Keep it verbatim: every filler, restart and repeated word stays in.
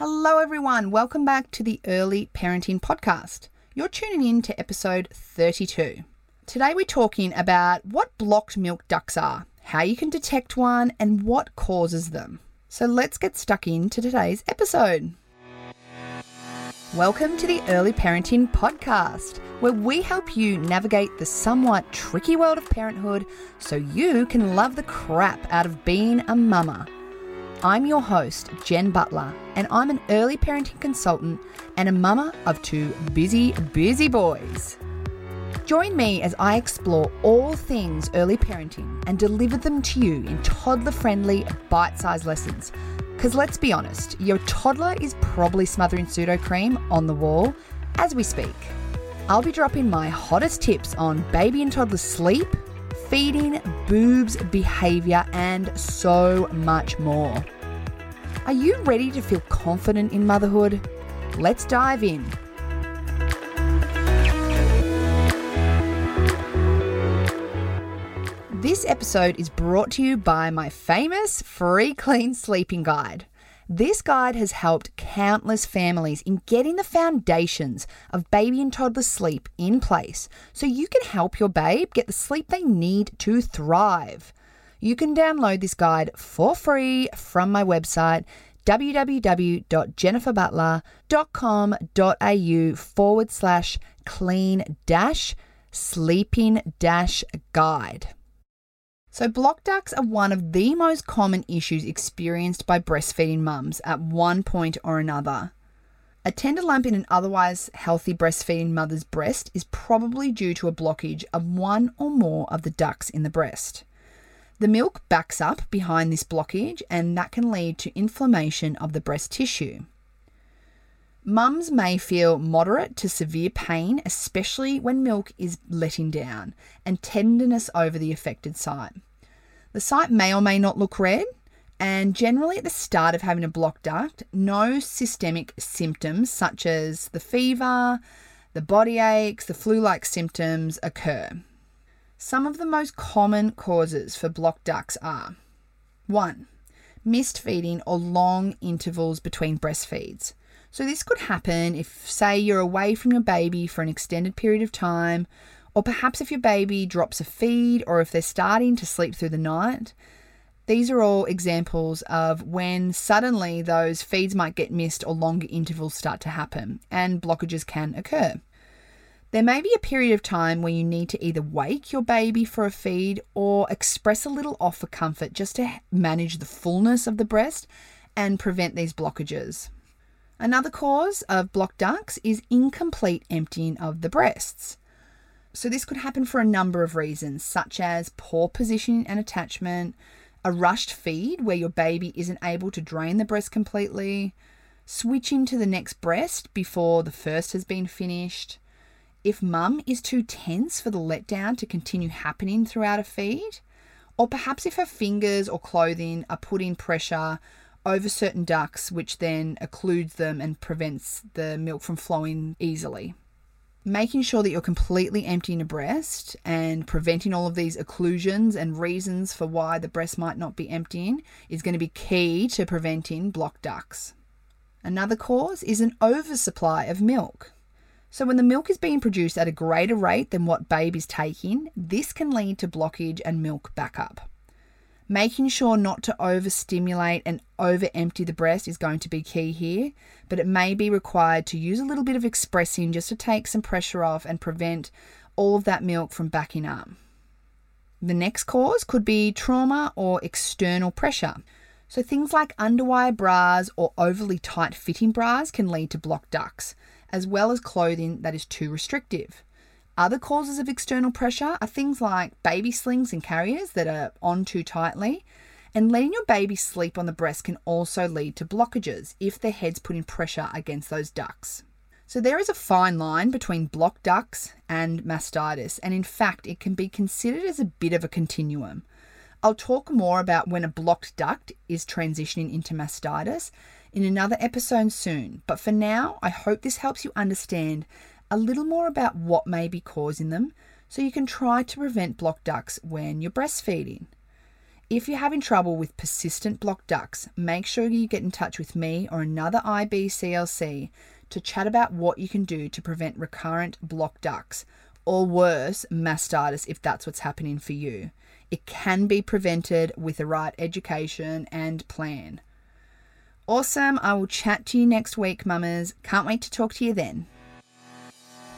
Hello everyone, welcome back to the Early Parenting Podcast. You're tuning in to episode thirty-two. Today we're talking about what blocked milk ducts are, how you can detect one, and what causes them. So let's get stuck into today's episode. Welcome to the Early Parenting Podcast, where we help you navigate the somewhat tricky world of parenthood so you can love the crap out of being a mama. I'm your host, Jen Butler, and I'm an early parenting consultant and a mama of two busy, busy boys. Join me as I explore all things early parenting and deliver them to you in toddler-friendly, bite-sized lessons. Because let's be honest, your toddler is probably smothering pseudo-cream on the wall as we speak. I'll be dropping my hottest tips on baby and toddler sleep, feeding, boobs, behaviour, and so much more. Are you ready to feel confident in motherhood? Let's dive in. This episode is brought to you by my famous free clean sleeping guide. This guide has helped countless families in getting the foundations of baby and toddler sleep in place so you can help your babe get the sleep they need to thrive. You can download this guide for free from my website www.jenniferbutler.com.au forward slash clean dash sleeping dash guide. So block ducts are one of the most common issues experienced by breastfeeding mums at one point or another. A tender lump in an otherwise healthy breastfeeding mother's breast is probably due to a blockage of one or more of the ducts in the breast. The milk backs up behind this blockage, and that can lead to inflammation of the breast tissue. Mums may feel moderate to severe pain, especially when milk is letting down, and tenderness over the affected site. The site may or may not look red, and generally at the start of having a blocked duct, no systemic symptoms such as the fever, the body aches, the flu-like symptoms occur. Some of the most common causes for blocked ducts are one Missed feeding or long intervals between breastfeeds. So this could happen if, say, you're away from your baby for an extended period of time, or perhaps if your baby drops a feed or if they're starting to sleep through the night. These are all examples of when suddenly those feeds might get missed or longer intervals start to happen and blockages can occur. There may be a period of time where you need to either wake your baby for a feed or express a little offer comfort just to manage the fullness of the breast and prevent these blockages. Another cause of blocked ducts is incomplete emptying of the breasts. So this could happen for a number of reasons, such as poor positioning and attachment, a rushed feed where your baby isn't able to drain the breast completely, switching to the next breast before the first has been finished. If mum is too tense for the letdown to continue happening throughout a feed, or perhaps if her fingers or clothing are putting pressure over certain ducts, which then occludes them and prevents the milk from flowing easily. Making sure that you're completely emptying a breast and preventing all of these occlusions and reasons for why the breast might not be emptying is going to be key to preventing blocked ducts. Another cause is an oversupply of milk. So when the milk is being produced at a greater rate than what baby's taking, this can lead to blockage and milk backup. Making sure not to overstimulate and over-empty the breast is going to be key here, but it may be required to use a little bit of expressing just to take some pressure off and prevent all of that milk from backing up. The next cause could be trauma or external pressure. So things like underwire bras or overly tight-fitting bras can lead to blocked ducts, as well as clothing that is too restrictive. Other causes of external pressure are things like baby slings and carriers that are on too tightly, and letting your baby sleep on the breast can also lead to blockages if their head's putting pressure against those ducts. So there is a fine line between blocked ducts and mastitis, and in fact, it can be considered as a bit of a continuum. I'll talk more about when a blocked duct is transitioning into mastitis in another episode soon, but for now, I hope this helps you understand a little more about what may be causing them so you can try to prevent blocked ducts when you're breastfeeding. If you're having trouble with persistent blocked ducks, make sure you get in touch with me or another I B C L C to chat about what you can do to prevent recurrent blocked ducks, or worse, mastitis, if that's what's happening for you. It can be prevented with the right education and plan. Awesome. I will chat to you next week, mamas. Can't wait to talk to you then.